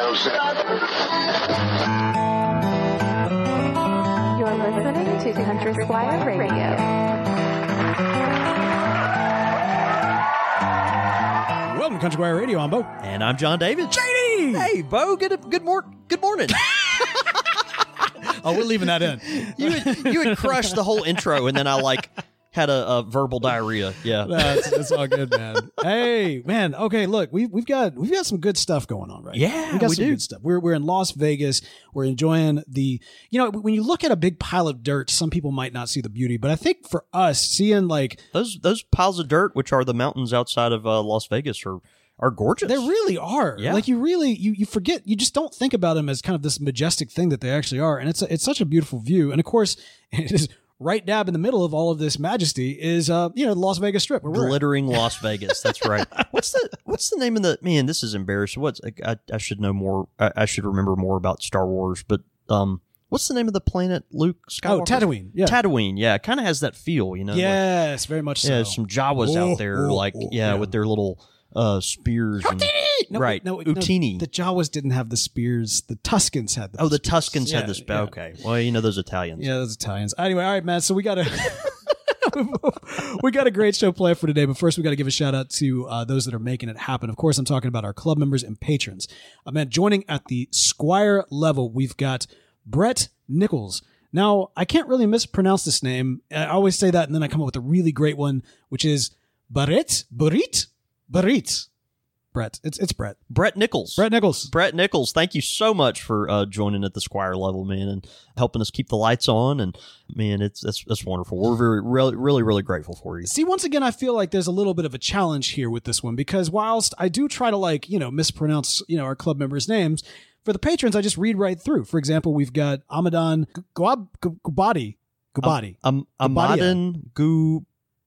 You're listening to Country Squire Radio. Welcome to Country Squire Radio. I'm Bo. And I'm John David. JD! Hey, Bo. Good morning. Oh, we're leaving that in. You would crush the whole intro, and then I had a verbal diarrhea. Yeah, that's all good, man. Hey, man. Okay, look, we've got some good stuff going on, right? Yeah, good stuff. We're in Las Vegas. We're enjoying the. You know, when you look at a big pile of dirt, some people might not see the beauty, but I think for us, seeing those piles of dirt, which are the mountains outside of Las Vegas, are gorgeous. They really are. Yeah. Like you really, you forget, you just don't think about them as kind of this majestic thing that they actually are. And it's such a beautiful view. And of course, it is right dab in the middle of all of this majesty is, the Las Vegas Strip. Where glittering we're Las Vegas. That's right. What's the name of the, man, this is embarrassing. I should know more. I should remember more about Star Wars, but, what's the name of the planet, Luke Skywalker? Oh, Tatooine. Yeah. Tatooine, yeah. It kind of has that feel, you know? Yes, very much so. Yeah, some Jawas out there, with their little... spears. And, Utini. The Jawas didn't have the spears. The Tuscans had the spears. The Tuscans had the spears. Yeah. Okay. Well, you know, those Italians. Yeah, those Italians. Anyway, all right, man. So we got a great show planned for today, but first we got to give a shout out to those that are making it happen. Of course, I'm talking about our club members and patrons. Man, joining at the Squire level, we've got Brett Nichols. Now, I can't really mispronounce this name. I always say that, and then I come up with a really great one, which is Brett. It's Brett. Brett Nichols. Thank you so much for joining at the Squire level, man, and helping us keep the lights on. And man, that's wonderful. We're really grateful for you. See, once again, I feel like there's a little bit of a challenge here with this one because whilst I do try to mispronounce our club members' names, for the patrons I just read right through. For example, we've got Amadan Ghobadi. Amadan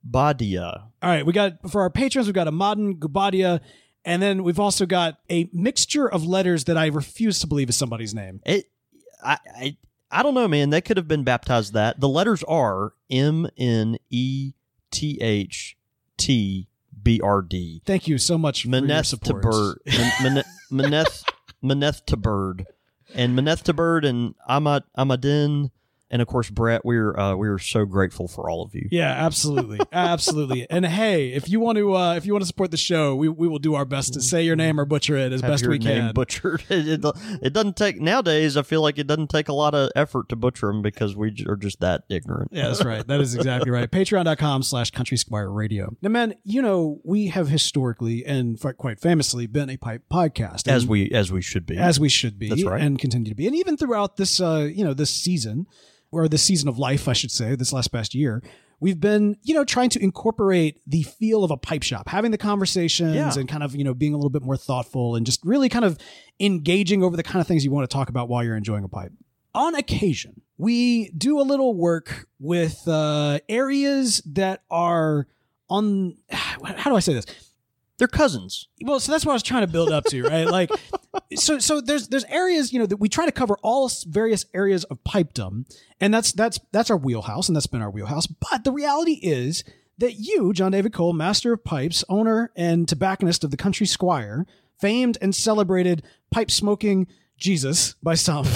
Gubadia. All right, for our patrons, we've got Ahmadine Gubadia, and then we've also got a mixture of letters that I refuse to believe is somebody's name. I don't know, man. They could have been baptized that. The letters are MNETHTBRD. Thank you so much for your support. Meneth to Bird and Ahmadine. And of course, Brett, we're so grateful for all of you. Yeah, absolutely, absolutely. And hey, if you want to support the show, we will do our best to say your name or butcher it as best we can. Butchered. It doesn't take nowadays. I feel like it doesn't take a lot of effort to butcher them because we are just that ignorant. Yeah, that's right. That is exactly right. Patreon.com/Country Squire Radio. Now, man, we have historically and quite famously been a pipe podcast, as we should be, that's right, and continue to be, and even throughout this this season. Or the season of life, I should say, this last past year, we've been, trying to incorporate the feel of a pipe shop, having the conversations and kind of, being a little bit more thoughtful and just really kind of engaging over the kind of things you want to talk about while you're enjoying a pipe. On occasion, we do a little work with areas that are on, how do I say this? They're cousins. Well, so that's what I was trying to build up to, right? So there's areas, that we try to cover all various areas of pipedom, and that's our wheelhouse, and that's been our wheelhouse. But the reality is that you, John David Cole, master of pipes, owner and tobacconist of the Country Squire, famed and celebrated pipe smoking Jesus by some.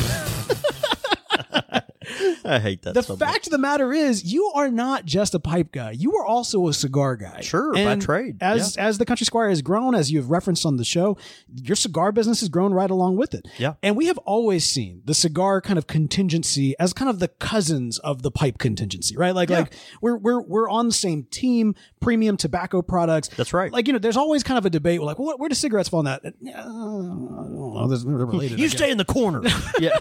I hate that. The fact of the matter is, you are not just a pipe guy. You are also a cigar guy. Sure, and by trade. As the Country Squire has grown, as you have referenced on the show, your cigar business has grown right along with it. Yeah. And we have always seen the cigar kind of contingency as kind of the cousins of the pipe contingency, right? We're on the same team. Premium tobacco products. That's right. There's always kind of a debate. We're like, well, where do cigarettes fall in that? I don't know. They're related. You stay in the corner. Yeah.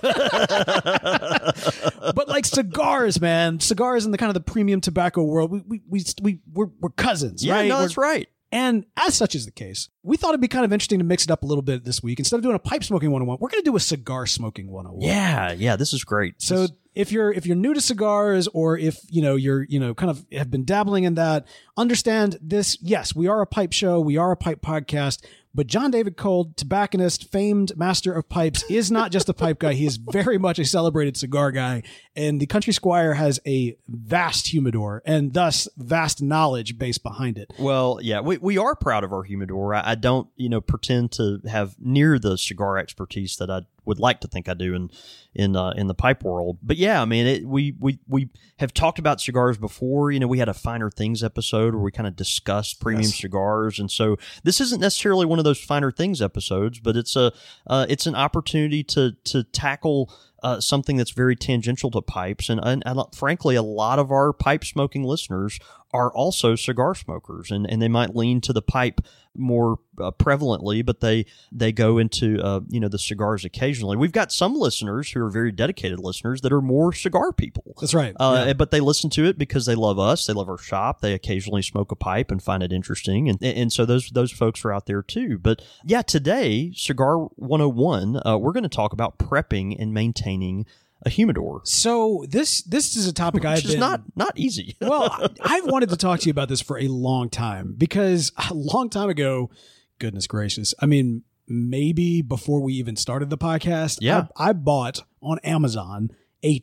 But cigars, man, cigars in the kind of the premium tobacco world, we're cousins, right? Yeah, no, that's right. And as such is the case, we thought it'd be kind of interesting to mix it up a little bit this week. Instead of doing a pipe smoking 101, we're going to do a cigar smoking 101. Yeah, this is great. So if you're new to cigars, or if you're kind of have been dabbling in that, understand this. Yes, we are a pipe show. We are a pipe podcast. But John David Cole, tobacconist, famed master of pipes, is not just a pipe guy. He is very much a celebrated cigar guy. And the Country Squire has a vast humidor and thus vast knowledge base behind it. Well, yeah, we are proud of our humidor. I don't, pretend to have near the cigar expertise that I would like to think I do in the pipe world. But yeah, I mean, we have talked about cigars before. We had a Finer Things episode where we kind of discussed premium cigars, and so this isn't necessarily one of those Finer Things episodes, but it's an opportunity to tackle something that's very tangential to pipes, and frankly, a lot of our pipe smoking listeners are also cigar smokers, and they might lean to the pipe more prevalently, but they go into the cigars occasionally. We've got some listeners who are very dedicated listeners that are more cigar people. That's right. But they listen to it because they love us, they love our shop, they occasionally smoke a pipe and find it interesting, and so those folks are out there too. But yeah, today, Cigar 101, we're going to talk about prepping and maintaining a humidor. So this is a topic Which is not easy. Well, I've wanted to talk to you about this for a long time, because a long time ago, goodness gracious, I mean, maybe before we even started the podcast, I bought on Amazon a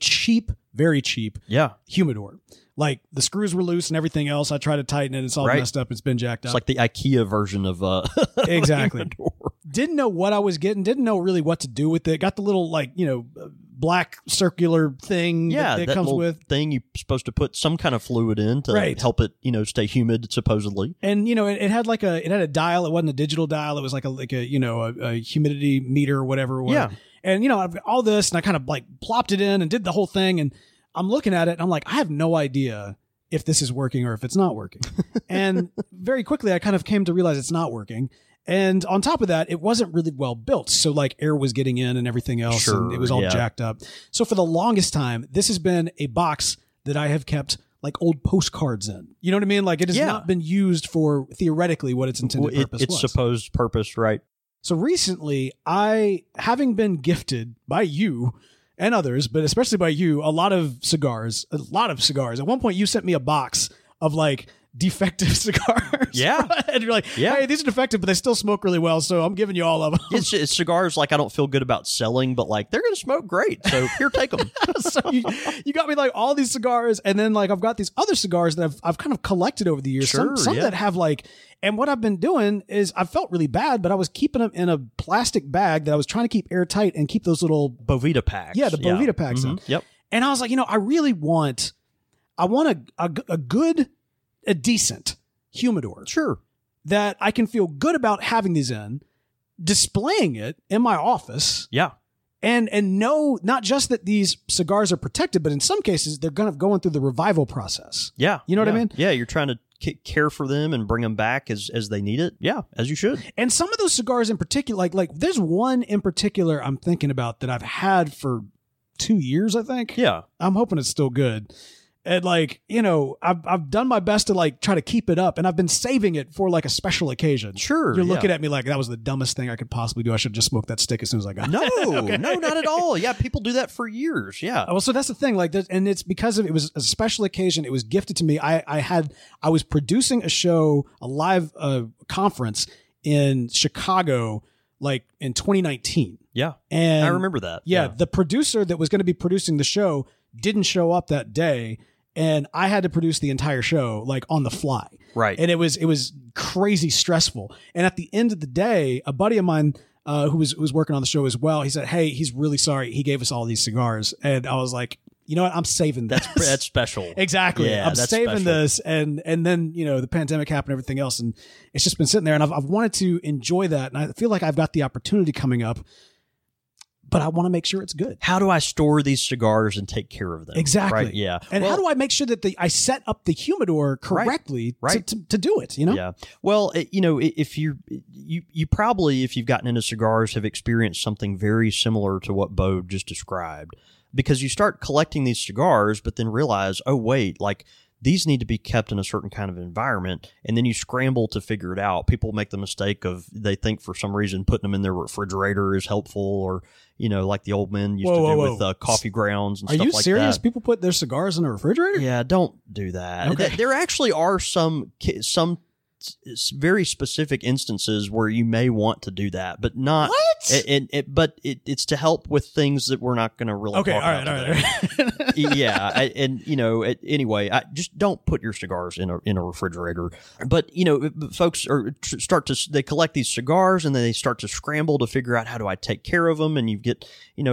very cheap humidor. Like, the screws were loose and everything else. I tried to tighten it. It's all messed up. It's been jacked up. It's like the IKEA version of exactly. Humidor. Didn't know what I was getting. Didn't know really what to do with it. Got the little, black circular thing that comes with thing you're supposed to put some kind of fluid in to help it stay humid, supposedly, and it had a dial. It wasn't a digital dial, it was a humidity meter or whatever it was. And I've got all this, and I kind of plopped it in and did the whole thing, and I'm looking at it and I'm like, I have no idea if this is working or if it's not working. And very quickly I kind of came to realize it's not working. And on top of that, it wasn't really well built. So air was getting in and everything else. Sure, and it was all jacked up. So for the longest time, this has been a box that I have kept old postcards in. You know what I mean? It has not been used for theoretically what its intended purpose was. Its supposed purpose, right. So recently, I, having been gifted by you and others, but especially by you, a lot of cigars. At one point, you sent me a box of defective cigars. Yeah. And you're like, hey, these are defective, but they still smoke really well, so I'm giving you all of them. It's cigars I don't feel good about selling, but they're going to smoke great, so here, take them. So you got me all these cigars, and then I've got these other cigars that I've kind of collected over the years. Sure, some that have and what I've been doing is I felt really bad, but I was keeping them in a plastic bag that I was trying to keep airtight and keep those little Boveda packs. Yeah, the Boveda packs. Mm-hmm. In. Yep. And I was like, I really want, a good, a decent humidor. Sure. That I can feel good about having these in, displaying it in my office. Yeah. And know not just that these cigars are protected, but in some cases they're kind of going through the revival process. Yeah. You know what I mean? Yeah. You're trying to care for them and bring them back as they need it. Yeah. As you should. And some of those cigars in particular, there's one in particular I'm thinking about that I've had for 2 years, I think. Yeah. I'm hoping it's still good. And I've done my best to try to keep it up, and I've been saving it for a special occasion. Sure. You're looking at me like that was the dumbest thing I could possibly do. I should just smoke that stick as soon as I got it. No, okay. No, not at all. Yeah. People do that for years. Yeah. Well, so that's the thing. And it's because it was a special occasion. It was gifted to me. I was producing a show, a live conference in Chicago, in 2019. Yeah. And I remember that. Yeah. The producer that was going to be producing the show didn't show up that day. And I had to produce the entire show on the fly. Right. And it was crazy stressful. And at the end of the day, a buddy of mine who was working on the show as well, he said, hey, he's really sorry. He gave us all these cigars. And I was like, you know what? I'm saving this. That's special. Exactly. Yeah, I'm saving this. And then, the pandemic happened, everything else. And it's just been sitting there, and I've wanted to enjoy that. And I feel like I've got the opportunity coming up, but I want to make sure it's good. How do I store these cigars and take care of them? Exactly. Right? Yeah. And how do I make sure that I set up the humidor correctly to do it? Yeah. Well, if you probably, if you've gotten into cigars, have experienced something very similar to what Bo just described, because you start collecting these cigars, but then realize, oh wait, these need to be kept in a certain kind of environment, and then you scramble to figure it out. People make the mistake of, they think for some reason putting them in their refrigerator is helpful, or the old men used to do with coffee grounds and stuff like that. Are you serious? People put their cigars in a refrigerator? Yeah, don't do that. Okay. There actually are some very specific instances where you may want to do that, but not. What? But it's to help with things that we're not going to really. Okay, all right. Yeah, anyway, just don't put your cigars in a refrigerator. But you know, folks they collect these cigars and then they start to scramble to figure out how do I take care of them, and you get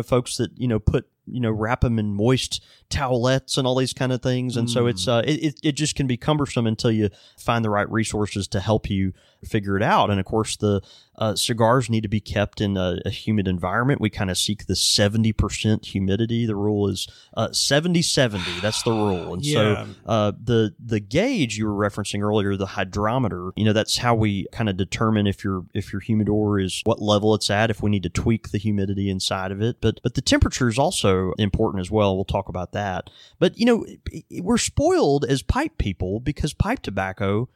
folks that wrap them in moist towelettes and all these kind of things. And so it's it just can be cumbersome until you find the right resources to help you figure it out. And of course, the cigars need to be kept in a humid environment. We kind of seek the 70% humidity. The rule is 70-70. That's the rule. And so the gauge you were referencing earlier, the hydrometer, that's how we kind of determine if your humidor is what level it's at, if we need to tweak the humidity inside of it. But the temperature is also important as well. We'll talk about that. But, we're spoiled as pipe people because pipe tobacco,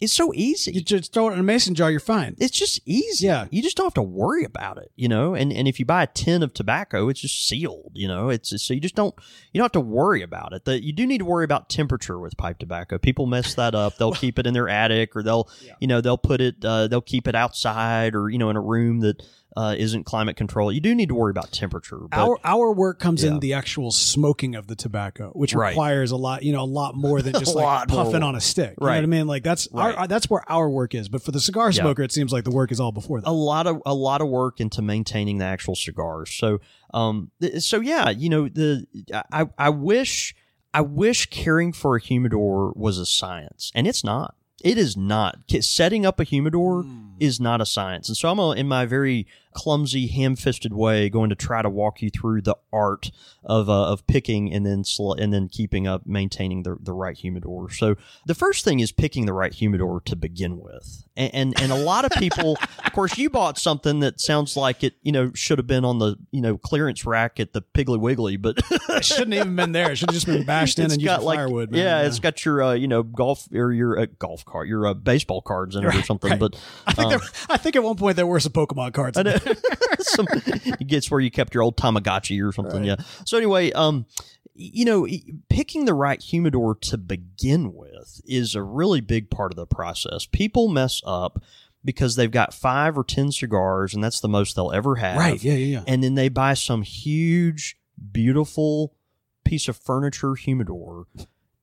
it's so easy. You just throw it in a mason jar, you're fine. It's just easy. Yeah. You just don't have to worry about it, And if you buy a tin of tobacco, it's just sealed, It's so you don't have to worry about it. You do need to worry about temperature with pipe tobacco. People mess that up. They'll keep it in their attic, or they'll put it, they'll keep it outside, or in a room that isn't climate control. You do need to worry about temperature. But our work comes in the actual smoking of the tobacco, which requires a lot, a lot more than just like puffing on a stick. Right. You know what I mean? Like that's that's where our work is. But for the cigar smoker, it seems like the work is all before that. A lot of work into maintaining the actual cigars. So I wish caring for a humidor was a science, and it's not. It is not. Setting up a humidor is not a science. And so I'm in my very clumsy, ham-fisted way going to try to walk you through the art of picking and then keeping up, maintaining the right humidor. So the first thing is picking the right humidor to begin with. And a lot of people, of course, you bought something that sounds like it, should have been on the, clearance rack at the Piggly Wiggly, but it shouldn't have even been there. It should have just been bashed in and used firewood. Man. Yeah, it's got your, golf or your golf card, your baseball cards in it or something. Right. But I think at one point there were some Pokemon cards. In it gets where you kept your old Tamagotchi or something. Right. Yeah. So anyway, picking the right humidor to begin with is a really big part of the process. People mess up because they've got 5 or 10 cigars, and that's the most they'll ever have. Right. Yeah. And then they buy some huge, beautiful piece of furniture humidor,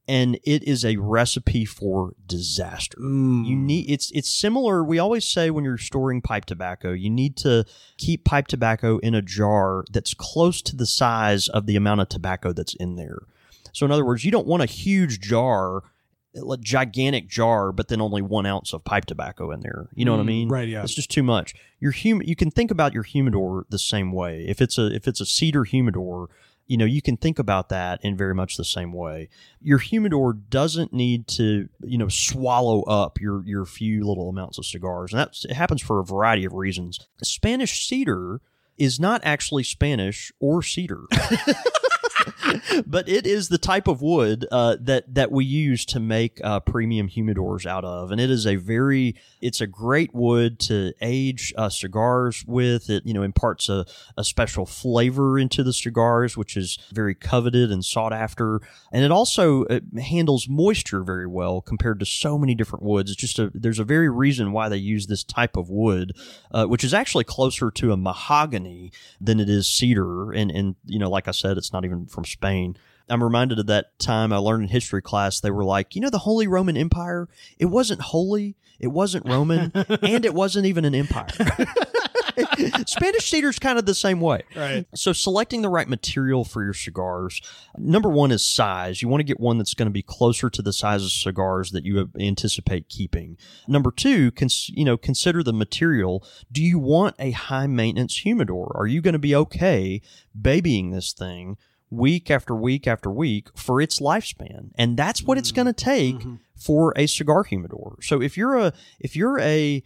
and it is a recipe for disaster. You need it's similar. We always say when you're storing pipe tobacco, you need to keep pipe tobacco in a jar that's close to the size of the amount of tobacco that's in there. So in other words, you don't want a huge jar, a gigantic jar, but then only 1 ounce of pipe tobacco in there. You know what I mean? Right. Yeah. It's just too much. You can think about your humidor the same way. If it's a cedar humidor, you can think about that in very much the same way. Your humidor doesn't need to, swallow up your few little amounts of cigars. And it happens for a variety of reasons. Spanish cedar is not actually Spanish or cedar. But it is the type of wood that we use to make premium humidors out of, and it is it's a great wood to age cigars with. It imparts a special flavor into the cigars, which is very coveted and sought after, and it also handles moisture very well compared to so many different woods. It's just there's a very reason why they use this type of wood, which is actually closer to a mahogany than it is cedar, and like I said, it's not even from Spain. I'm reminded of that time I learned in history class. They were like, the Holy Roman Empire, it wasn't holy, it wasn't Roman, and it wasn't even an empire. Spanish cedar's kind of the same way. Right. So selecting the right material for your cigars, number one is size. You want to get one that's going to be closer to the size of cigars that you anticipate keeping. Number two, consider the material. Do you want a high maintenance humidor? Are you going to be okay babying this thing week after week after week for its lifespan? And that's what it's going to take for a cigar humidor. So if you're a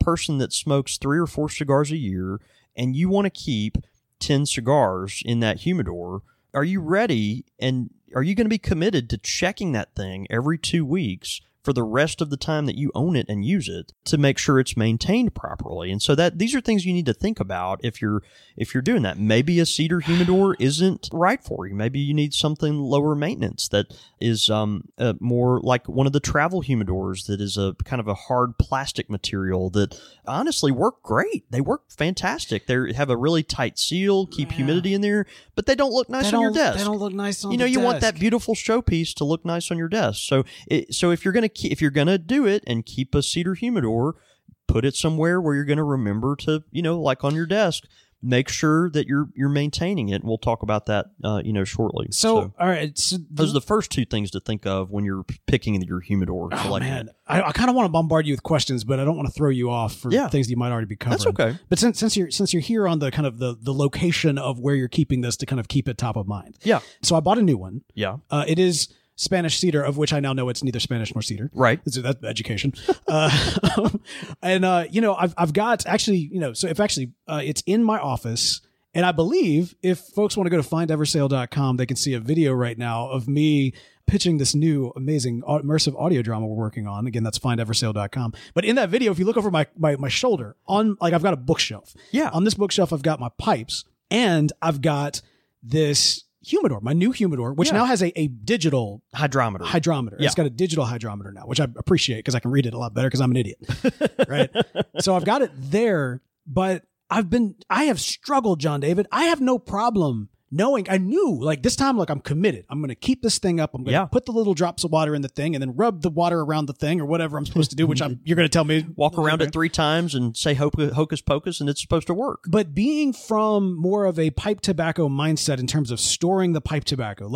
person that smokes 3 or 4 cigars a year and you want to keep 10 cigars in that humidor, are you ready and are you going to be committed to checking that thing every 2 weeks for the rest of the time that you own it and use it to make sure it's maintained properly. And so that these are things you need to think about if you're doing that. Maybe a cedar humidor isn't right for you. Maybe you need something lower maintenance that is more like one of the travel humidors that is a kind of a hard plastic material that honestly work great. They work fantastic. They have a really tight seal, keep humidity in there, but they don't look nice on your desk. They don't look nice on the desk. You want that beautiful showpiece to look nice on your desk. So if you're gonna do it and keep a cedar humidor, put it somewhere where you're gonna remember to, like on your desk. Make sure that you're maintaining it, and we'll talk about that, shortly. So all right, so those are the first two things to think of when you're picking your humidor. I kind of want to bombard you with questions, but I don't want to throw you off for things that you might already be covering. That's okay. But since you're here on the kind of the location of where you're keeping this to kind of keep it top of mind. Yeah. So I bought a new one. Yeah. It is Spanish cedar, of which I now know it's neither Spanish nor cedar. Right. So that's education. I've got so it's in my office, and I believe if folks want to go to findeversale.com, they can see a video right now of me pitching this new amazing immersive audio drama we're working on. Again, that's findeversale.com. But in that video, if you look over my shoulder, on I've got a bookshelf. Yeah. On this bookshelf, I've got my pipes, and I've got this humidor, my new humidor, which now has a digital hydrometer. Yeah. It's got a digital hydrometer now, which I appreciate because I can read it a lot better because I'm an idiot. Right. So I've got it there, but I have struggled, John David. I have no problem knowing. I knew this time, I'm committed. I'm going to keep this thing up. I'm going to put the little drops of water in the thing and then rub the water around the thing or whatever I'm supposed to do, which you're going to tell me. Walk around it 3 times and say hocus pocus and it's supposed to work. But being from more of a pipe tobacco mindset in terms of storing the pipe tobacco,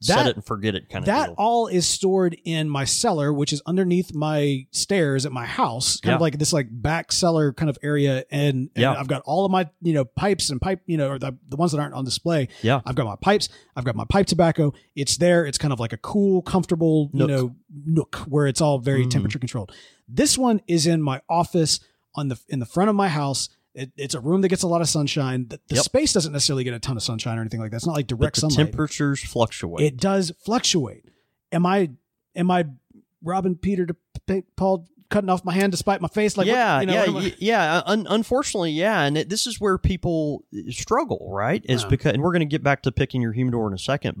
set it and forget it kind of deal. That all is stored in my cellar, which is underneath my stairs at my house, kind of like this back cellar kind of area. And I've got all of my, pipes and or the ones that aren't on display. Yeah. I've got my pipes. I've got my pipe tobacco. It's there. It's kind of like a cool, comfortable, nook where it's all very temperature controlled. This one is in my office in the front of my house. It's a room that gets a lot of sunshine. The space doesn't necessarily get a ton of sunshine or anything like that. It's not like direct sunlight. Temperatures fluctuate. It does fluctuate. Am I robbing Peter to Paul, cutting off my hand to spite my face? Unfortunately, and this is where people struggle, right? Because, and we're going to get back to picking your humidor in a second,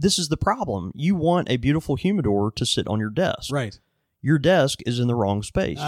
this is the problem. You want a beautiful humidor to sit on your desk, right? Your desk is in the wrong space.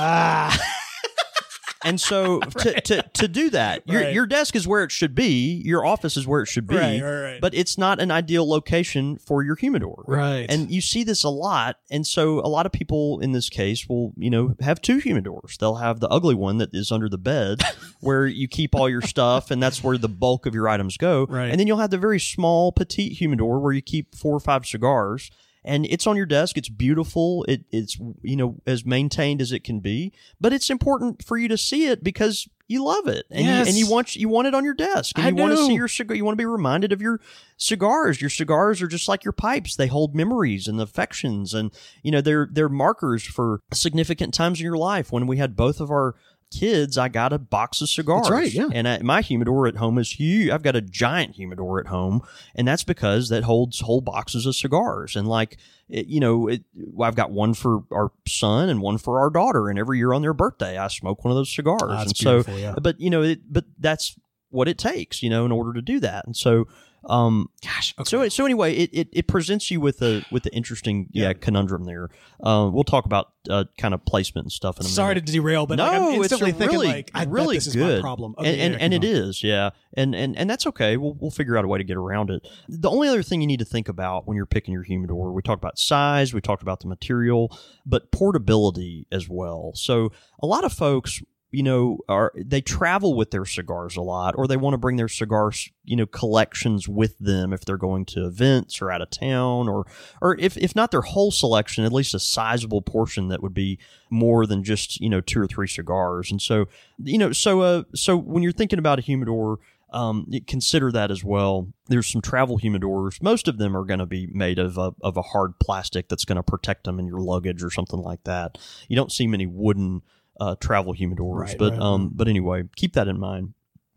And so to do that, your desk is where it should be. Your office is where it should be, right. But it's not an ideal location for your humidor. Right. And you see this a lot. And so a lot of people in this case will, have 2 humidors. They'll have the ugly one that is under the bed where you keep all your stuff and that's where the bulk of your items go. Right. And then you'll have the very small petite humidor where you keep 4 or 5 cigars. And it's on your desk. It's beautiful. It's as maintained as it can be. But it's important for you to see it because you love it, and you want it on your desk. And you want to see your cigar. You want to be reminded of your cigars. Your cigars are just like your pipes. They hold memories and affections, and they're markers for significant times in your life. When we had both of our kids, I got a box of cigars. That's right, yeah. And my humidor at home is huge. I've got a giant humidor at home, and that's because that holds whole boxes of cigars. And I've got one for our son and one for our daughter. And every year on their birthday, I smoke one of those cigars. That's beautiful, yeah. But that's what it takes, in order to do that. And so, okay. So anyway, it presents you with an interesting conundrum there. We'll talk about kind of placement and stuff in a minute. Sorry to derail, but I'm instantly thinking really this is my problem. Okay, and it is, yeah. And that's okay. We'll figure out a way to get around it. The only other thing you need to think about when you're picking your humidor, we talked about size, we talked about the material, but portability as well. So a lot of folks, they travel with their cigars a lot, or they want to bring their cigars, collections with them if they're going to events or out of town, or if not their whole selection, at least a sizable portion that would be more than just 2 or 3 cigars. And so so when you're thinking about a humidor, consider that as well. There's some travel humidors. Most of them are going to be made of a hard plastic that's going to protect them in your luggage or something like that. You don't see many wooden travel humidors, but anyway, keep that in mind.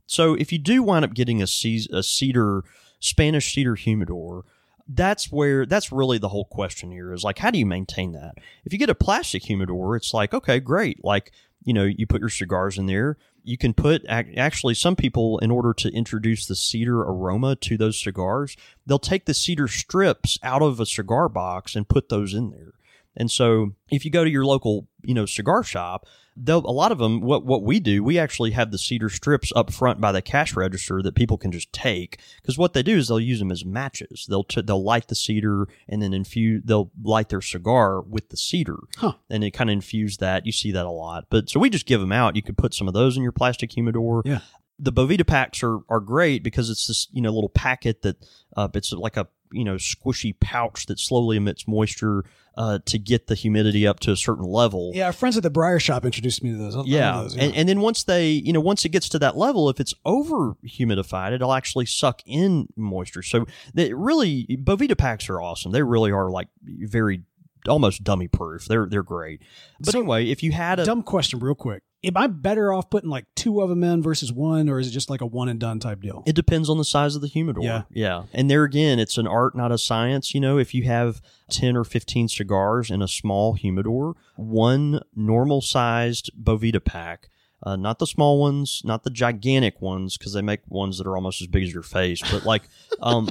So if you do wind up getting a cedar Spanish cedar humidor, that's really the whole question here is like, how do you maintain that? If you get a plastic humidor, it's like, okay, great. Like, you know, you put your cigars in there. You can put, actually some people, in order to introduce the cedar aroma to those cigars, they'll take the cedar strips out of a cigar box and put those in there. And so if you go to your local, you know, cigar shop, a lot of them, what we do, we actually have the cedar strips up front by the cash register that people can just take, because what they do is they'll use them as matches. They'll light the cedar and then they'll light their cigar with the cedar. Huh. And it kind of infuse that. You see that a lot. But so we just give them out. You could put some of those in your plastic humidor. Yeah. The Boveda packs are great because it's this, you know, little packet that it's like a, you know, squishy pouch that slowly emits moisture to get the humidity up to a certain level. Yeah, our friends at the Briar Shop introduced me to those. Yeah. And then once it gets to that level, if it's over humidified, it'll actually suck in moisture. So Boveda packs are awesome. They really are like very almost dummy proof. They're great. But so anyway, if you had a dumb question real quick. Am I better off putting like two of them in versus one, or is it just like a one and done type deal? It depends on the size of the humidor. Yeah. And there again, it's an art, not a science. You know, if you have 10 or 15 cigars in a small humidor, one normal sized Boveda pack, not the small ones, not the gigantic ones, because they make ones that are almost as big as your face, but like,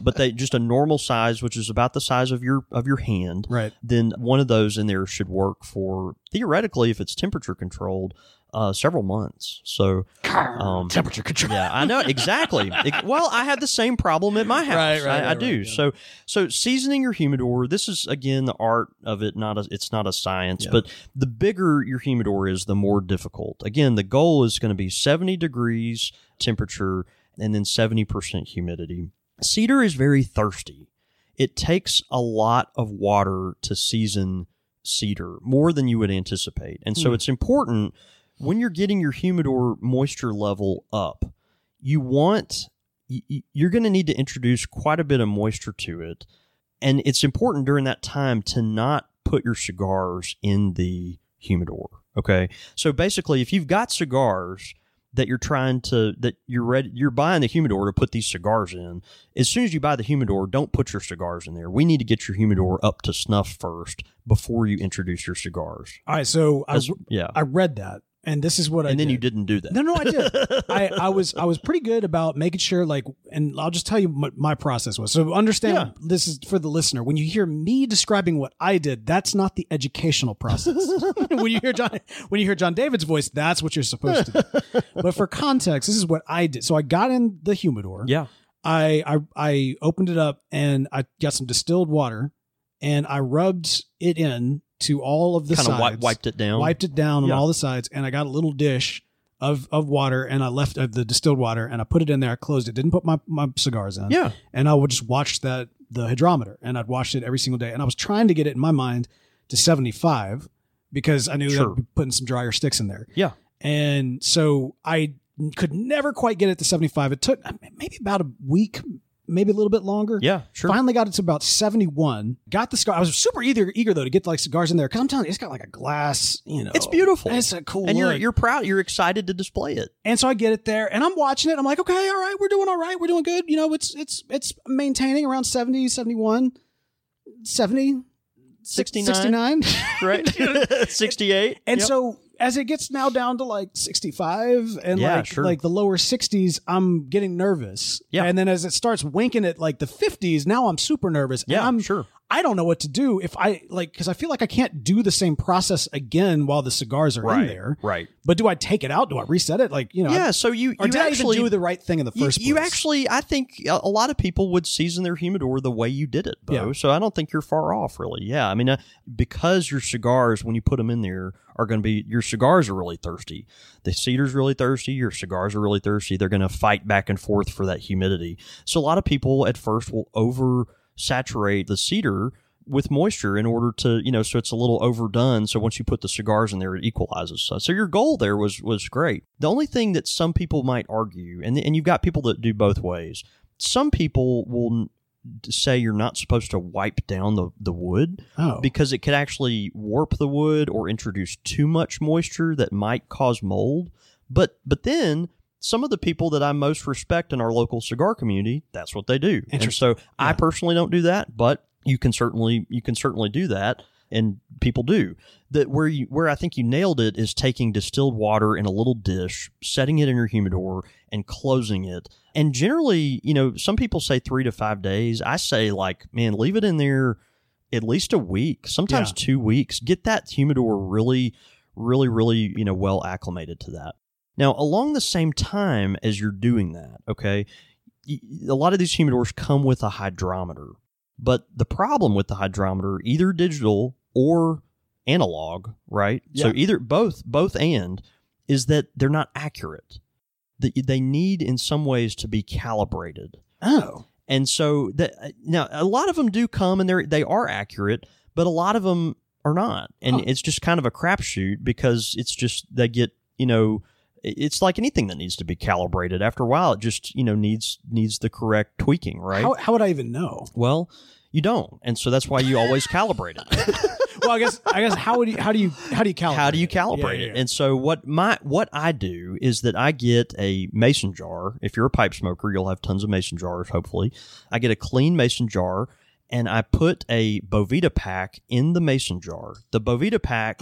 but they just a normal size, which is about the size of your hand. Right. Then one of those in there should work for, theoretically, if it's temperature controlled, several months. So temperature control. Yeah, I know exactly. Well, I had the same problem at my house. Right, I do. Yeah. So seasoning your humidor. This is again the art of it. It's not a science. Yeah. But the bigger your humidor is, the more difficult. Again, the goal is going to be 70 degrees temperature and then 70% humidity. Cedar is very thirsty. It takes a lot of water to season cedar, more than you would anticipate, and so it's important. When you're getting your humidor moisture level up, you're going to need to introduce quite a bit of moisture to it. And it's important during that time to not put your cigars in the humidor. Okay. So basically, if you've got cigars that you're you're buying the humidor to put these cigars in, as soon as you buy the humidor, don't put your cigars in there. We need to get your humidor up to snuff first before you introduce your cigars. All right. So I read that. And this is what I did. And then you didn't do that. No, I did. I was pretty good about making sure, like, and I'll just tell you what my process was. So understand, This is for the listener. When you hear me describing what I did, that's not the educational process. When you hear John David's voice, that's what you're supposed to do. But for context, this is what I did. So I got in the humidor. Yeah. I opened it up and I got some distilled water and I rubbed it in to all of the sides. Kind of wiped it down on all the sides, and I got a little dish of water, and I left the distilled water, and I put it in there. I closed it, didn't put my cigars in. Yeah. And I would just watch the hydrometer, and I'd watch it every single day. And I was trying to get it in my mind to 75 because I knew I'd be putting some drier sticks in there. Yeah. And so I could never quite get it to 75. It took maybe about a week, maybe a little bit longer. Yeah, sure. Finally got it to about 71. Got the cigar. I was super eager though to get like cigars in there, because I'm telling you, it's got like a glass, you know. It's beautiful. And it's a cool and look. You're proud. You're excited to display it. And so I get it there, and I'm watching it. I'm like, okay, all right, we're doing all right. We're doing good. You know, it's maintaining around 70, 71, 70, 69. Right. 68. And so as it gets now down to like 65 and like the lower 60s, I'm getting nervous. Yeah. And then as it starts winking at like the 50s, now I'm super nervous. Yeah, and I don't know what to do if I like, because I feel like I can't do the same process again while the cigars are in there. Right. But do I take it out? Do I reset it? Like, you know. Yeah. So did I actually do the right thing in the first place? You actually, I think a lot of people would season their humidor the way you did it, Bo. Yeah. So I don't think you're far off, really. Yeah. I mean, because your cigars, when you put them in there, are going to be, your cigars are really thirsty. The cedar's really thirsty. Your cigars are really thirsty. They're going to fight back and forth for that humidity. So a lot of people at first will oversaturate the cedar with moisture in order to, you know, so it's a little overdone. So once you put the cigars in there, it equalizes. So your goal there was great. The only thing that some people might argue, and you've got people that do both ways. Some people will say you're not supposed to wipe down the wood because it could actually warp the wood or introduce too much moisture that might cause mold. But then some of the people that I most respect in our local cigar community, that's what they do. And so I personally don't do that, but you can certainly do that. And people do that. Where I think you nailed it is taking distilled water in a little dish, setting it in your humidor and closing it. And generally, you know, some people say 3 to 5 days. I say, like, man, leave it in there at least a week, sometimes 2 weeks. Get that humidor really, really, really, you know, well acclimated to that. Now, along the same time as you're doing that, okay, a lot of these humidors come with a hydrometer. But the problem with the hydrometer, either digital or analog, right? Yeah. So either both and, is that they're not accurate. They need in some ways to be calibrated. Oh. And so now a lot of them do come and they are accurate, but a lot of them are not. And it's just kind of a crapshoot because it's just they get, you know, it's like anything that needs to be calibrated. After a while, it just, you know, needs the correct tweaking, right? How would I even know? Well, you don't, and so that's why you always calibrate it. Well, I guess how do you calibrate it? Yeah. And so what I do is that I get a mason jar. If you're a pipe smoker, you'll have tons of mason jars. Hopefully, I get a clean mason jar. And I put a Boveda pack in the mason jar. The Boveda pack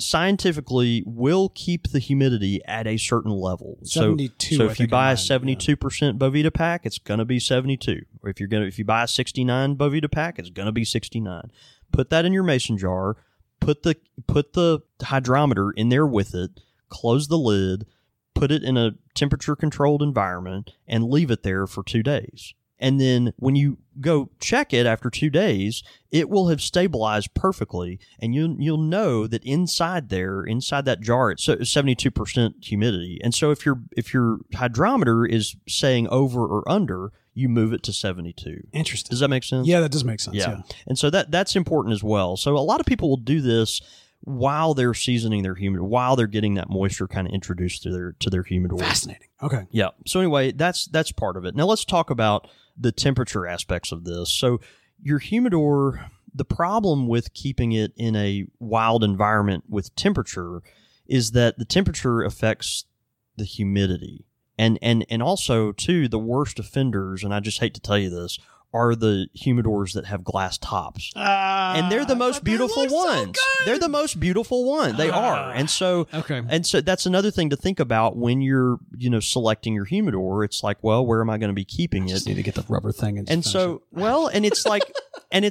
scientifically will keep the humidity at a certain level. So if you buy a 72% Boveda pack, it's going to be 72. Or if you buy a 69 Boveda pack, it's going to be 69. Put that in your mason jar. Put the hydrometer in there with it. Close the lid. Put it in a temperature controlled environment and leave it there for 2 days. And then when you go check it after 2 days, it will have stabilized perfectly, and you'll know that inside that jar, it's 72% humidity. And so if your hydrometer is saying over or under, you move it to 72. Interesting. Does that make sense? Yeah, that does make sense. Yeah. And so that's important as well. So a lot of people will do this while they're seasoning their humidor, while they're getting that moisture kind of introduced to their humidor. Fascinating. Okay. Yeah. So anyway, that's part of it. Now let's talk about the temperature aspects of this. So your humidor, the problem with keeping it in a wild environment with temperature is that the temperature affects the humidity. And also, too, the worst offenders, and I just hate to tell you this, are the humidors that have glass tops. And they're the most beautiful ones. So they're the most beautiful one. They are. And so that's another thing to think about when you're, you know, selecting your humidor. It's like, well, where am I going to be keeping it? I just need to get the rubber thing and so it. Well, and it's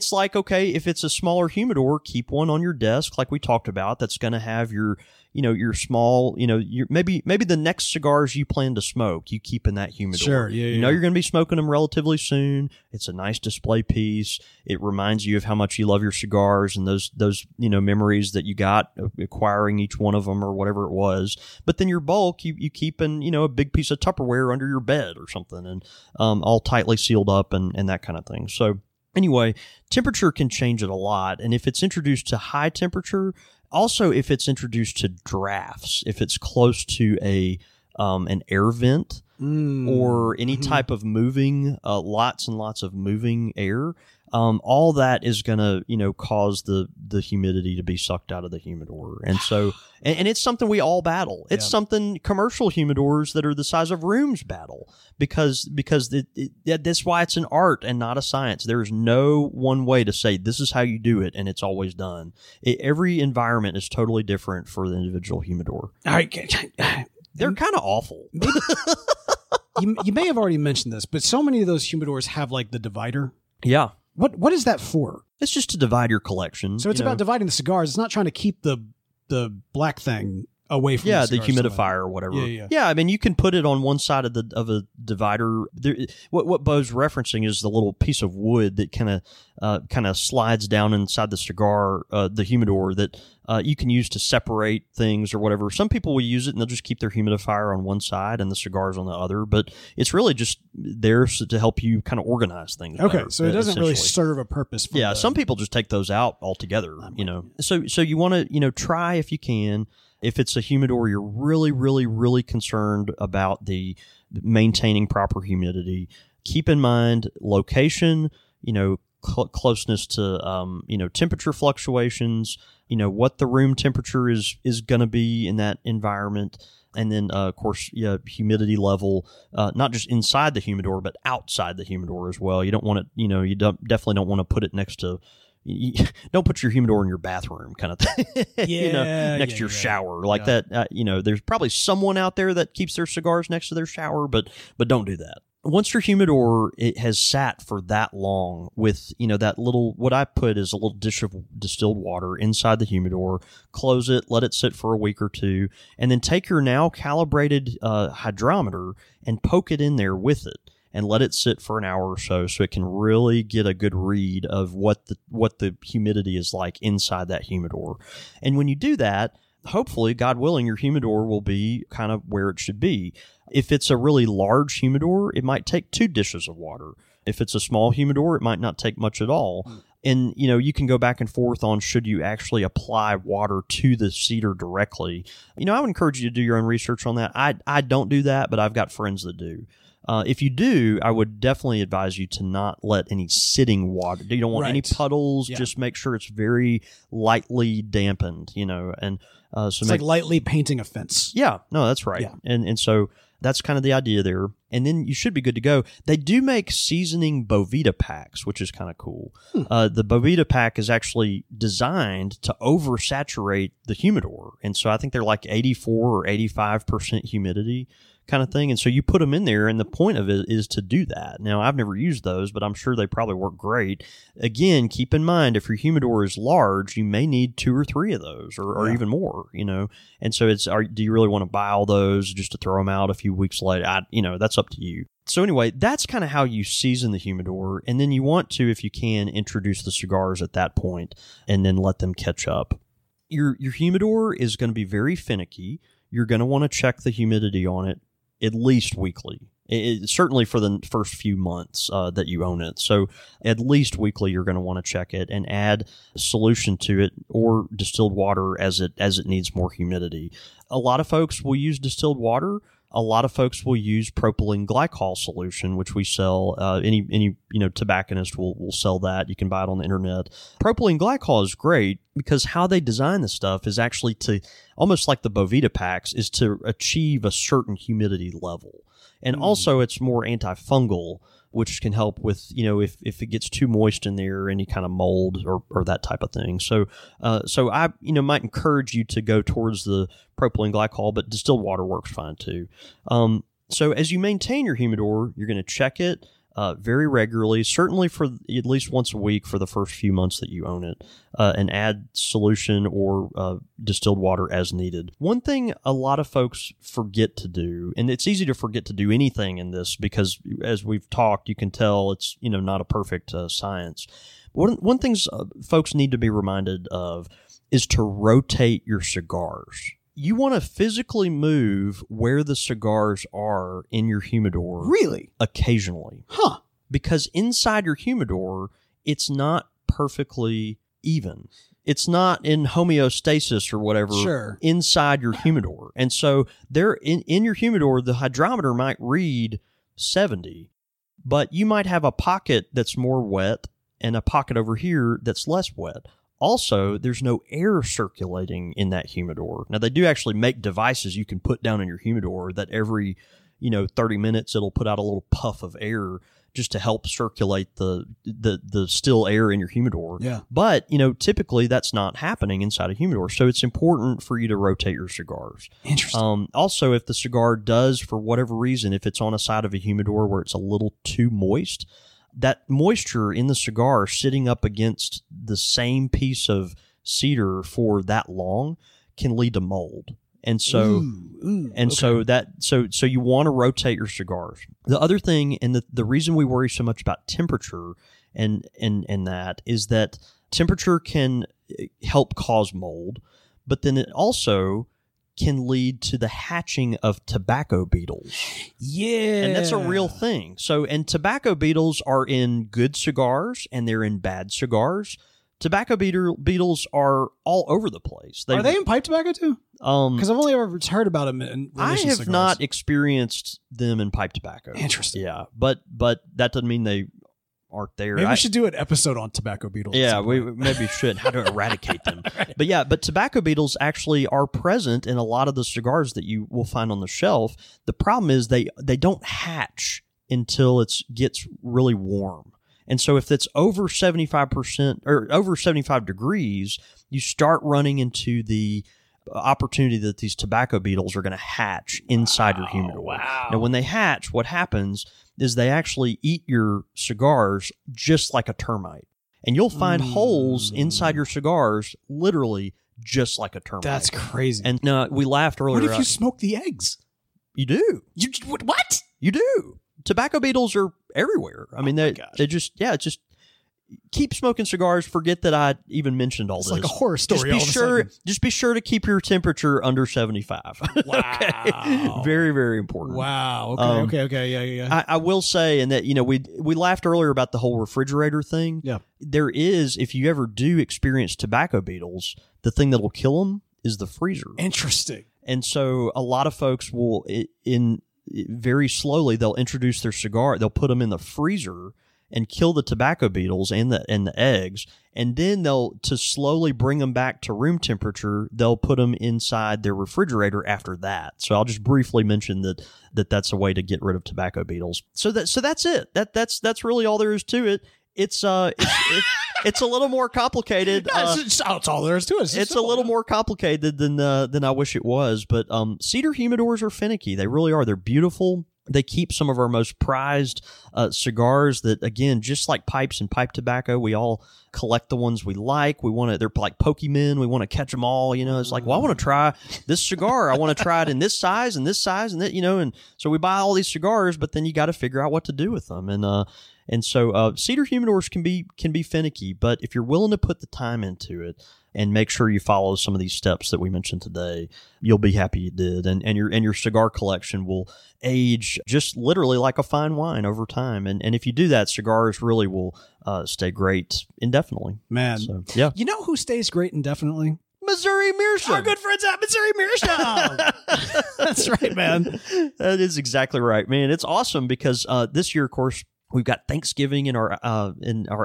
like okay, if it's a smaller humidor, keep one on your desk like we talked about that's going to have your, you know, your small, you know, your maybe the next cigars you plan to smoke, you keep in that humidor. Sure, yeah, you know you're going to be smoking them relatively soon. It's a nice display piece. It reminds you of how much you love your cigars and those you know memories that you got acquiring each one of them or whatever it was. But then your bulk, you keep in, you know, a big piece of Tupperware under your bed or something, and all tightly sealed up and that kind of thing. So anyway, temperature can change it a lot, and if it's introduced to high temperature. Also, if it's introduced to drafts, if it's close to a an air vent or any type of moving, lots and lots of moving air, all that is going to, you know, cause the humidity to be sucked out of the humidor. And so, and it's something we all battle. It's something commercial humidors that are the size of rooms battle because that's why it's an art and not a science. There is no one way to say this is how you do it, and it's always done. Every environment is totally different for the individual humidor. All right. They're kind of awful. You may have already mentioned this, but so many of those humidors have like the divider. Yeah. What is that for? It's just to divide your collection. So it's about dividing the cigars. It's not trying to keep the black thing away from the humidifier or whatever. Yeah, I mean, you can put it on one side of a divider. What Bo's referencing is the little piece of wood that kind of slides down inside the cigar, the humidor that you can use to separate things or whatever. Some people will use it and they'll just keep their humidifier on one side and the cigars on the other, but it's really just there to help you kind of organize things. Okay, better, so it doesn't really serve a purpose. Some people just take those out altogether, you know. So you want to, you know, try if you can. If it's a humidor, you're really, really, really concerned about the maintaining proper humidity. Keep in mind location, you know, closeness to, temperature fluctuations, what the room temperature is going to be in that environment. And then, humidity level, not just inside the humidor, but outside the humidor as well. You don't want it, definitely don't want to put it next to, don't put your humidor in your bathroom kind of thing, next to your shower like that. There's probably someone out there that keeps their cigars next to their shower, but don't do that. Once your humidor it has sat for that long with, that little, what I put is a little dish of distilled water inside the humidor, close it, let it sit for a week or two, and then take your now calibrated hydrometer and poke it in there with it and let it sit for an hour or so it can really get a good read of what the humidity is like inside that humidor. And when you do that, hopefully, God willing, your humidor will be kind of where it should be. If it's a really large humidor, it might take 2 dishes of water. If it's a small humidor, it might not take much at all. And, you can go back and forth on should you actually apply water to the cedar directly. I would encourage you to do your own research on that. I don't do that, but I've got friends that do. If you do, I would definitely advise you to not let any sitting water. You don't want any puddles. Yeah. Just make sure it's very lightly dampened, and so it's like lightly painting a fence. Yeah, no, that's right. Yeah. And so that's kind of the idea there. And then you should be good to go. They do make seasoning Boveda packs, which is kind of cool. The Boveda pack is actually designed to oversaturate the humidor. And so I think they're like 84 or 85% humidity kind of thing. And so you put them in there, and the point of it is to do that. Now, I've never used those, but I'm sure they probably work great. Again, keep in mind, if your humidor is large, you may need 2 or 3 of those or even more, And so do you really want to buy all those just to throw them out a few weeks later? That's up to you. So anyway, that's kind of how you season the humidor. And then you want to, if you can, introduce the cigars at that point and then let them catch up. Your humidor is going to be very finicky. You're going to want to check the humidity on it at least weekly. Certainly for the first few months that you own it. So at least weekly, you're going to want to check it and add solution to it or distilled water as it needs more humidity. A lot of folks will use distilled water. A lot of folks will use propylene glycol solution, which we sell. Any tobacconist will sell that. You can buy it on the internet. Propylene glycol is great because how they design the stuff is actually to, almost like the Boveda packs, is to achieve a certain humidity level. And also it's more antifungal, which can help with, if it gets too moist in there, any kind of mold or that type of thing. So I, might encourage you to go towards the propylene glycol, but distilled water works fine too. So as you maintain your humidor, you're going to check it very regularly, certainly for at least once a week for the first few months that you own it, and add solution or distilled water as needed. One thing a lot of folks forget to do, and it's easy to forget to do anything in this because as we've talked, you can tell it's not a perfect science. One thing folks need to be reminded of is to rotate your cigars. You want to physically move where the cigars are in your humidor. Really? Occasionally. Huh. Because inside your humidor, it's not perfectly even. It's not in homeostasis or whatever inside your humidor. And so there in your humidor, the hydrometer might read 70, but you might have a pocket that's more wet and a pocket over here that's less wet. Also, there's no air circulating in that humidor. Now, they do actually make devices you can put down in your humidor that every, 30 minutes it'll put out a little puff of air just to help circulate the still air in your humidor. Yeah. But, typically that's not happening inside a humidor. So it's important for you to rotate your cigars. Interesting. Also, if the cigar does, for whatever reason, if it's on a side of a humidor where it's a little too moist, that moisture in the cigar sitting up against the same piece of cedar for that long can lead to mold. And so, so you want to rotate your cigars. The other thing, and the reason we worry so much about temperature and that is that temperature can help cause mold, but then it also can lead to the hatching of tobacco beetles. Yeah. And that's a real thing. So, and tobacco beetles are in good cigars and they're in bad cigars. Tobacco beetles are all over the place. Are they in pipe tobacco too? Because I've only ever heard about them in relation to cigars. I have not experienced them in pipe tobacco. Interesting. Yeah, but that doesn't mean they aren't there. Maybe we should do an episode on tobacco beetles. Yeah, we maybe should. How to eradicate them. Right. But yeah, but tobacco beetles actually are present in a lot of the cigars that you will find on the shelf. The problem is they don't hatch until it gets really warm. And so if it's over 75% or over 75 degrees, you start running into the opportunity that these tobacco beetles are going to hatch inside your humidor. Wow. Now, when they hatch, what happens is they actually eat your cigars just like a termite. And you'll find holes inside your cigars literally just like a termite. That's crazy. And we laughed earlier. What if you smoke the eggs? You do. You what? You do. Tobacco beetles are everywhere. I mean, they just, it's just keep smoking cigars. Forget that I even mentioned all this. It's like a horror story. Just be sure to keep your temperature under 75. Wow. Okay? Very, very important. Wow. Okay. Okay. Yeah. I will say, and that, we laughed earlier about the whole refrigerator thing. Yeah. There is, if you ever do experience tobacco beetles, the thing that will kill them is the freezer. Interesting. And so a lot of folks will, very slowly, they'll introduce their cigar. They'll put them in the freezer and kill the tobacco beetles and the eggs, and then they'll to slowly bring them back to room temperature. They'll put them inside their refrigerator after that. So I'll just briefly mention that that's a way to get rid of tobacco beetles. So that's it. That's really all there is to it. It's a little more complicated. It's all there is to it. It's a little more complicated than I wish it was. But cedar humidors are finicky. They really are. They're beautiful. They keep some of our most prized cigars that, again, just like pipes and pipe tobacco, we all collect the ones we like. We want to, they're like Pokemon. We want to catch them all. It's like, well, I want to try this cigar. I want to try it in this size and this size and that, and so we buy all these cigars, but then you got to figure out what to do with them. And so cedar humidors can be finicky, but if you're willing to put the time into it and make sure you follow some of these steps that we mentioned today, you'll be happy you did. And your cigar collection will age just literally like a fine wine over time. And if you do that, cigars really will stay great indefinitely. Man. So, yeah. You know who stays great indefinitely? Missouri Meerschaum. Our good friends at Missouri Meerschaum. That's right, man. That is exactly right, man. It's awesome because this year, of course, we've got Thanksgiving in our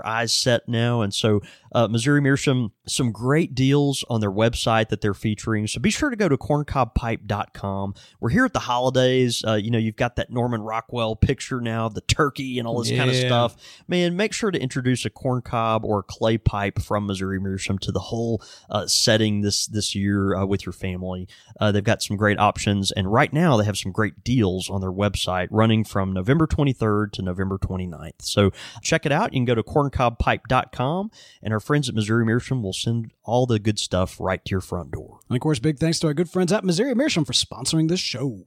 eyes set now, and so Missouri Meerschaum, some great deals on their website that they're featuring. So be sure to go to corncobpipe.com. We're here at the holidays. You've got that Norman Rockwell picture now, the turkey and all this kind of stuff. Man, make sure to introduce a corncob or a clay pipe from Missouri Meerschaum to the whole setting this year with your family. They've got some great options, and right now they have some great deals on their website running from November 23rd to November 29th. So check it out. You can go to corncobpipe.com, and our friends at Missouri Meerschaum will send all the good stuff right to your front door. And of course, big thanks to our good friends at Missouri Meerschaum for sponsoring this show.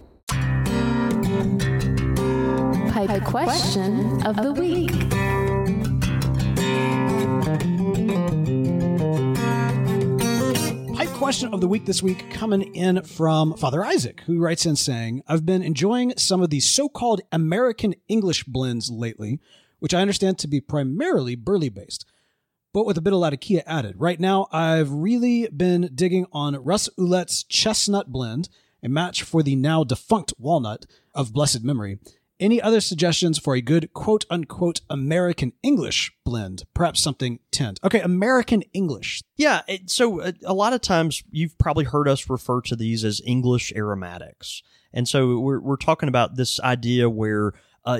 Pipe question of the week. Pipe question of the week this week coming in from Father Isaac, who writes in saying, I've been enjoying some of these so-called American English blends lately, which I understand to be primarily burley-based, but with a bit of Latakia added. Right now, I've really been digging on Russ Ouellette's Chestnut Blend, a match for the now defunct Walnut of blessed memory. Any other suggestions for a good quote-unquote American English blend? Perhaps something tinned. Okay, American English. Yeah, so a lot of times you've probably heard us refer to these as English aromatics. And so we're talking about this idea where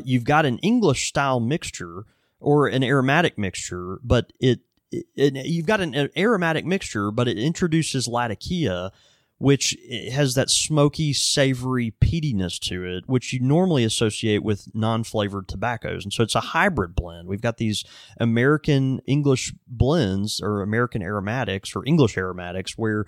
you've got an English-style mixture or an aromatic mixture, but you've got an aromatic mixture, but it introduces Latakia, which has that smoky, savory peatiness to it, which you normally associate with non-flavored tobaccos. And so it's a hybrid blend. We've got these American English blends or American aromatics or English aromatics where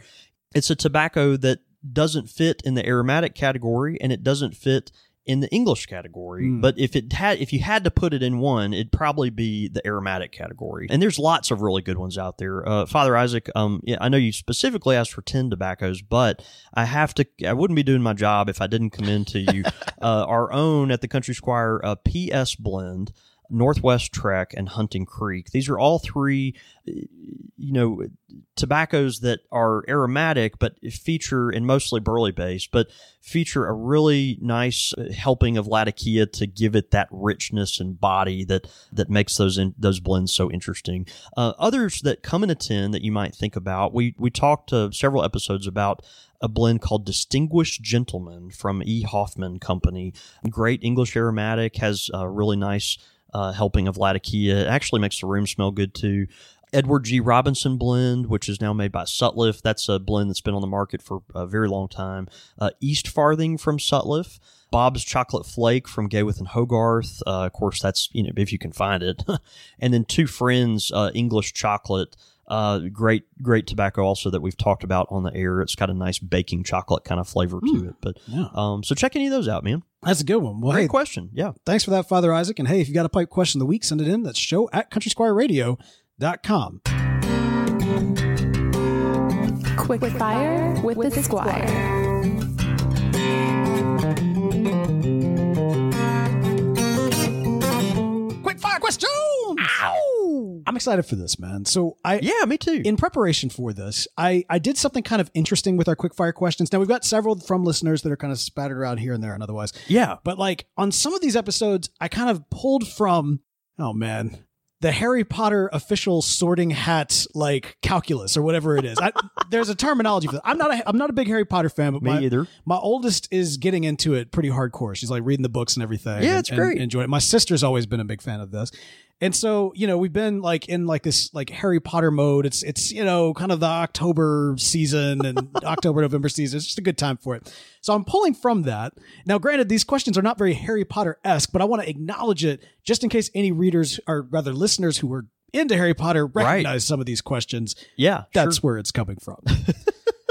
it's a tobacco that doesn't fit in the aromatic category and it doesn't fit in the English category, but if you had to put it in one, it'd probably be the aromatic category. And there's lots of really good ones out there. Father Isaac, I know you specifically asked for 10 tobaccos, but I wouldn't be doing my job if I didn't commend to you our own at the Country Squire PS blend, Northwest Trek, and Hunting Creek. These are all three, tobaccos that are aromatic, but feature, and mostly burley-based, but feature a really nice helping of Latakia to give it that richness and body that makes those blends so interesting. Others that come in a tin that you might think about, we talked several episodes about a blend called Distinguished Gentleman from E. Hoffman Company. Great English aromatic, has a really nice helping of Latakia. It actually makes the room smell good too. Edward G. Robinson blend, which is now made by Sutliff. That's a blend that's been on the market for a very long time. East Farthing from Sutliff. Bob's Chocolate Flake from Gaywith and Hogarth. Of course, that's if you can find it. And then Two Friends English Chocolate. Great tobacco also that we've talked about on the air. It's got a nice baking chocolate kind of flavor to it. But yeah. So check any of those out, man. That's a good one. Well, great question. Yeah. Thanks for that, Father Isaac. And hey, if you got a pipe question of the week, send it in. That's show@CountrySquireRadio.com. Quick Fire with the Squire. Quick Fire question! Ow! I'm excited for this, man. Yeah, me too. In preparation for this, I did something kind of interesting with our Quick Fire questions. Now, we've got several from listeners that are kind of spattered around here and there and otherwise. Yeah. But on some of these episodes, I kind of pulled from, the Harry Potter official Sorting Hat calculus or whatever it is. There's a terminology for that. I'm not a big Harry Potter fan, but my oldest is getting into it pretty hardcore. She's reading the books and everything. Yeah, it's great. Enjoying it. My sister's always been a big fan of this. And so, we've been in this Harry Potter mode. It's kind of the October season and October, November season. It's just a good time for it. So I'm pulling from that. Now, granted, these questions are not very Harry Potter-esque, but I want to acknowledge it just in case any readers or rather listeners who were into Harry Potter recognize some of these questions. Yeah, that's where it's coming from.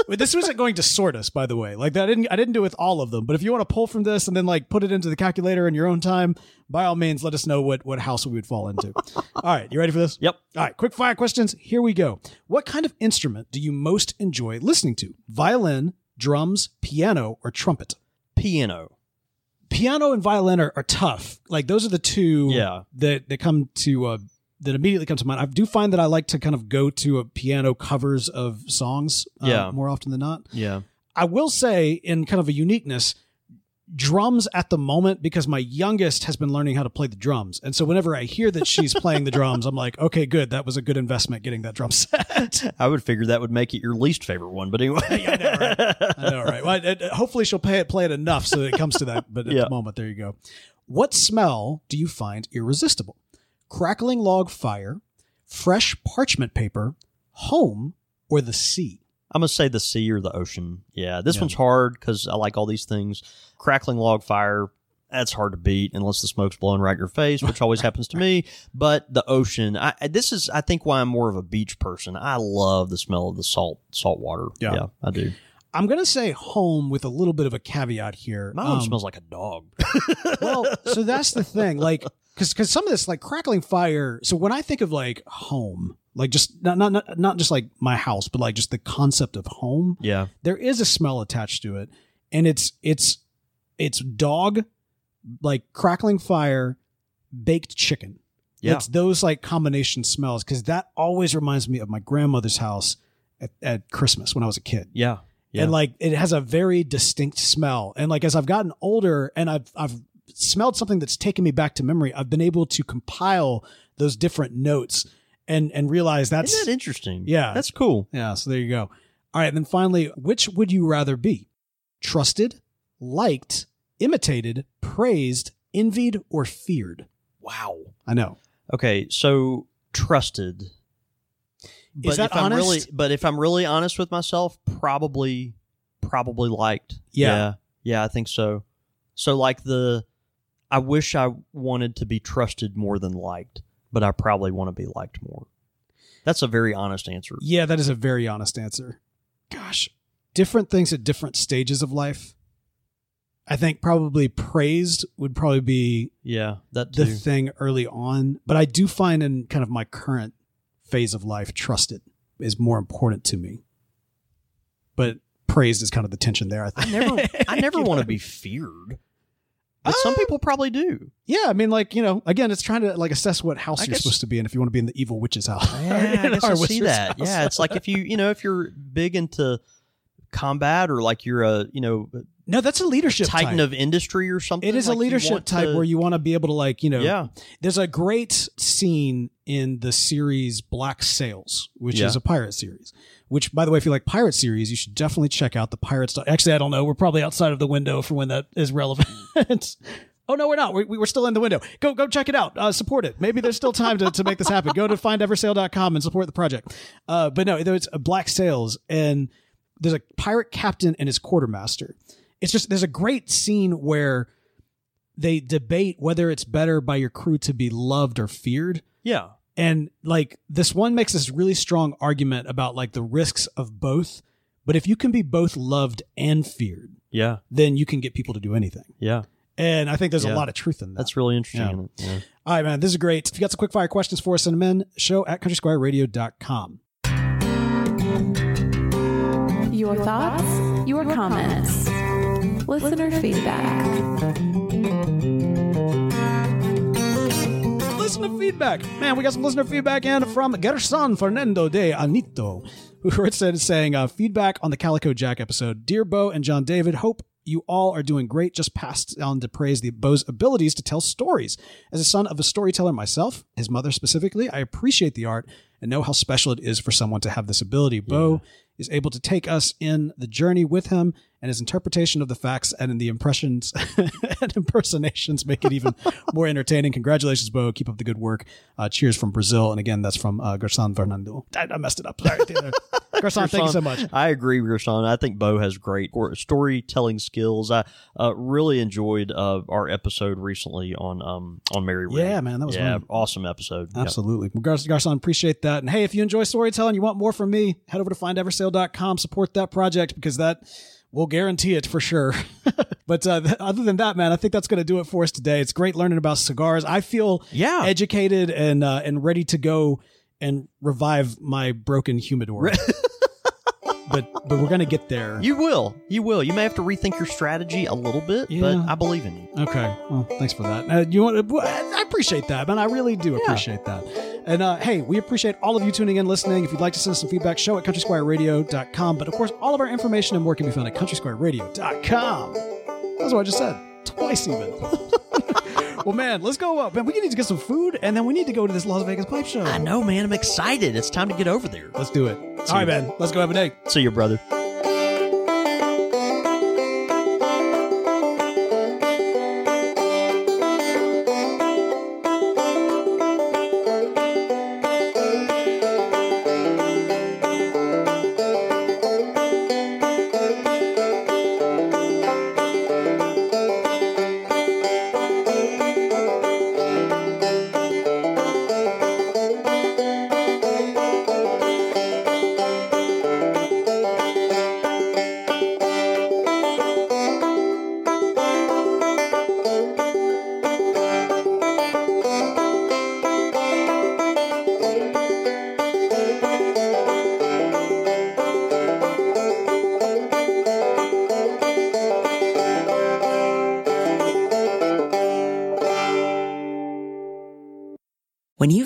This wasn't going to sort us, by the way. I didn't do it with all of them. But if you want to pull from this and then put it into the calculator in your own time, by all means, let us know what house we would fall into. All right, you ready for this? Yep. All right, quick fire questions. Here we go. What kind of instrument do you most enjoy listening to? Violin, drums, piano, or trumpet? Piano. Piano and violin are tough. Those are the two that come to that immediately comes to mind. I do find that I like to kind of go to a piano covers of songs more often than not. Yeah. I will say, in kind of a uniqueness, drums at the moment, because my youngest has been learning how to play the drums. And so whenever I hear that she's playing the drums, I'm like, okay, good. That was a good investment getting that drum set. I would figure that would make it your least favorite one. But anyway. I know, right? Well, hopefully she'll play it enough so that it comes to that. But at the moment, there you go. What smell do you find irresistible? Crackling log fire, fresh parchment paper, home, or the sea? I'm going to say the sea or the ocean. Yeah, this one's hard because I like all these things. Crackling log fire, that's hard to beat unless the smoke's blowing right in your face, which always happens to me. But the ocean, I think why I'm more of a beach person. I love the smell of the salt water. Yeah, I do. I'm going to say home with a little bit of a caveat here. My home smells like a dog. Well, so that's the thing. Like, because some of this, like crackling fire. So when I think of like home, like just not just like my house, but like just the concept of home. Yeah. There is a smell attached to it. And it's dog, like crackling fire, baked chicken. Yeah. It's those like combination smells. Because that always reminds me of my grandmother's house at Christmas when I was a kid. Yeah. Yeah. And like, it has a very distinct smell. And like, as I've gotten older and I've smelled something that's taken me back to memory, I've been able to compile those different notes and realize that's... Isn't that interesting? Yeah. That's cool. Yeah. So there you go. All right. And then finally, which would you rather be? Trusted, liked, imitated, praised, envied, or feared? Wow. I know. Okay. So trusted... But is that if honest? If I'm really honest with myself, probably liked. Yeah. Yeah, I think so. So like I wish I wanted to be trusted more than liked, but I probably want to be liked more. That's a very honest answer. Yeah, that is a very honest answer. Gosh, different things at different stages of life. I think probably praised would probably be that too. The thing early on. But I do find in kind of my current phase of life, trusted is more important to me, but praised is kind of the tension there. I think. I never want to be feared, but some people probably do. Yeah, I mean, like, you know, again, it's trying to like assess what house you're supposed to be in. If you want to be in the evil witch's house, yeah, I see that. House. Yeah, it's like if if you're big into combat or like you're no, that's a leadership titan type of industry or something. It is like a leadership type where you want to be able to like, there's a great scene in the series Black Sails, which is a pirate series, which by the way, if you like pirate series, you should definitely check out the pirates. Actually, I don't know. We're probably outside of the window for when that is relevant. Oh, no, we're not. We're still in the window. Go check it out. Support it. Maybe there's still time to make this happen. Go to findeversale.com and support the project. But no, it's Black Sails. And there's a pirate captain and his quartermaster. It's just, there's a great scene where they debate whether it's better by your crew to be loved or feared. Yeah. And like this one makes this really strong argument about like the risks of both. But if you can be both loved and feared, then you can get people to do anything. Yeah. And I think there's a lot of truth in that. That's really interesting. Yeah. Yeah. All right, man, this is great. If you got some quick fire questions for us, send them in. Show at CountrySquireRadio.com. Your thoughts, your comments. Listener feedback. Listener feedback. Man, we got some listener feedback in from Gerson Fernando de Anito, who saying feedback on the Calico Jack episode. Dear Bo and John David, hope you all are doing great. Just passed on to praise the Bo's abilities to tell stories. As a son of a storyteller myself, his mother specifically, I appreciate the art and know how special it is for someone to have this ability. Bo is able to take us in the journey with him, and his interpretation of the facts and in the impressions and impersonations make it even more entertaining. Congratulations, Bo. Keep up the good work. Cheers from Brazil. And again, that's from Gerson Fernando. I messed it up. Sorry, Taylor. Gerson, thank you so much. I agree, Gerson. I think Bo has great storytelling skills. I really enjoyed our episode recently on Mary Ray. Yeah, man, that was fun. Awesome episode. Absolutely. Yep. Well, Gerson, appreciate that. And hey, if you enjoy storytelling, you want more from me, head over to findeversale.com, support that project because that will guarantee it for sure. But other than that, man, I think that's going to do it for us today. It's great learning about cigars. I feel educated and ready to go and revive my broken humidor. But we're going to get there. You will. You may have to rethink your strategy a little bit, but I believe in you. Okay. Well, thanks for that. I appreciate that, man. I really do appreciate that. And hey, we appreciate all of you tuning in, listening. If you'd like to send us some feedback, show at CountrySquireRadio.com. But of course, all of our information and more can be found at CountrySquireRadio.com. That's what I just said. Twice even. Well, man, let's go up. Man, we need to get some food, and then we need to go to this Las Vegas pipe show. I know, man. I'm excited. It's time to get over there. Let's do it. All right, man. Let's go have a day. See you, brother. When you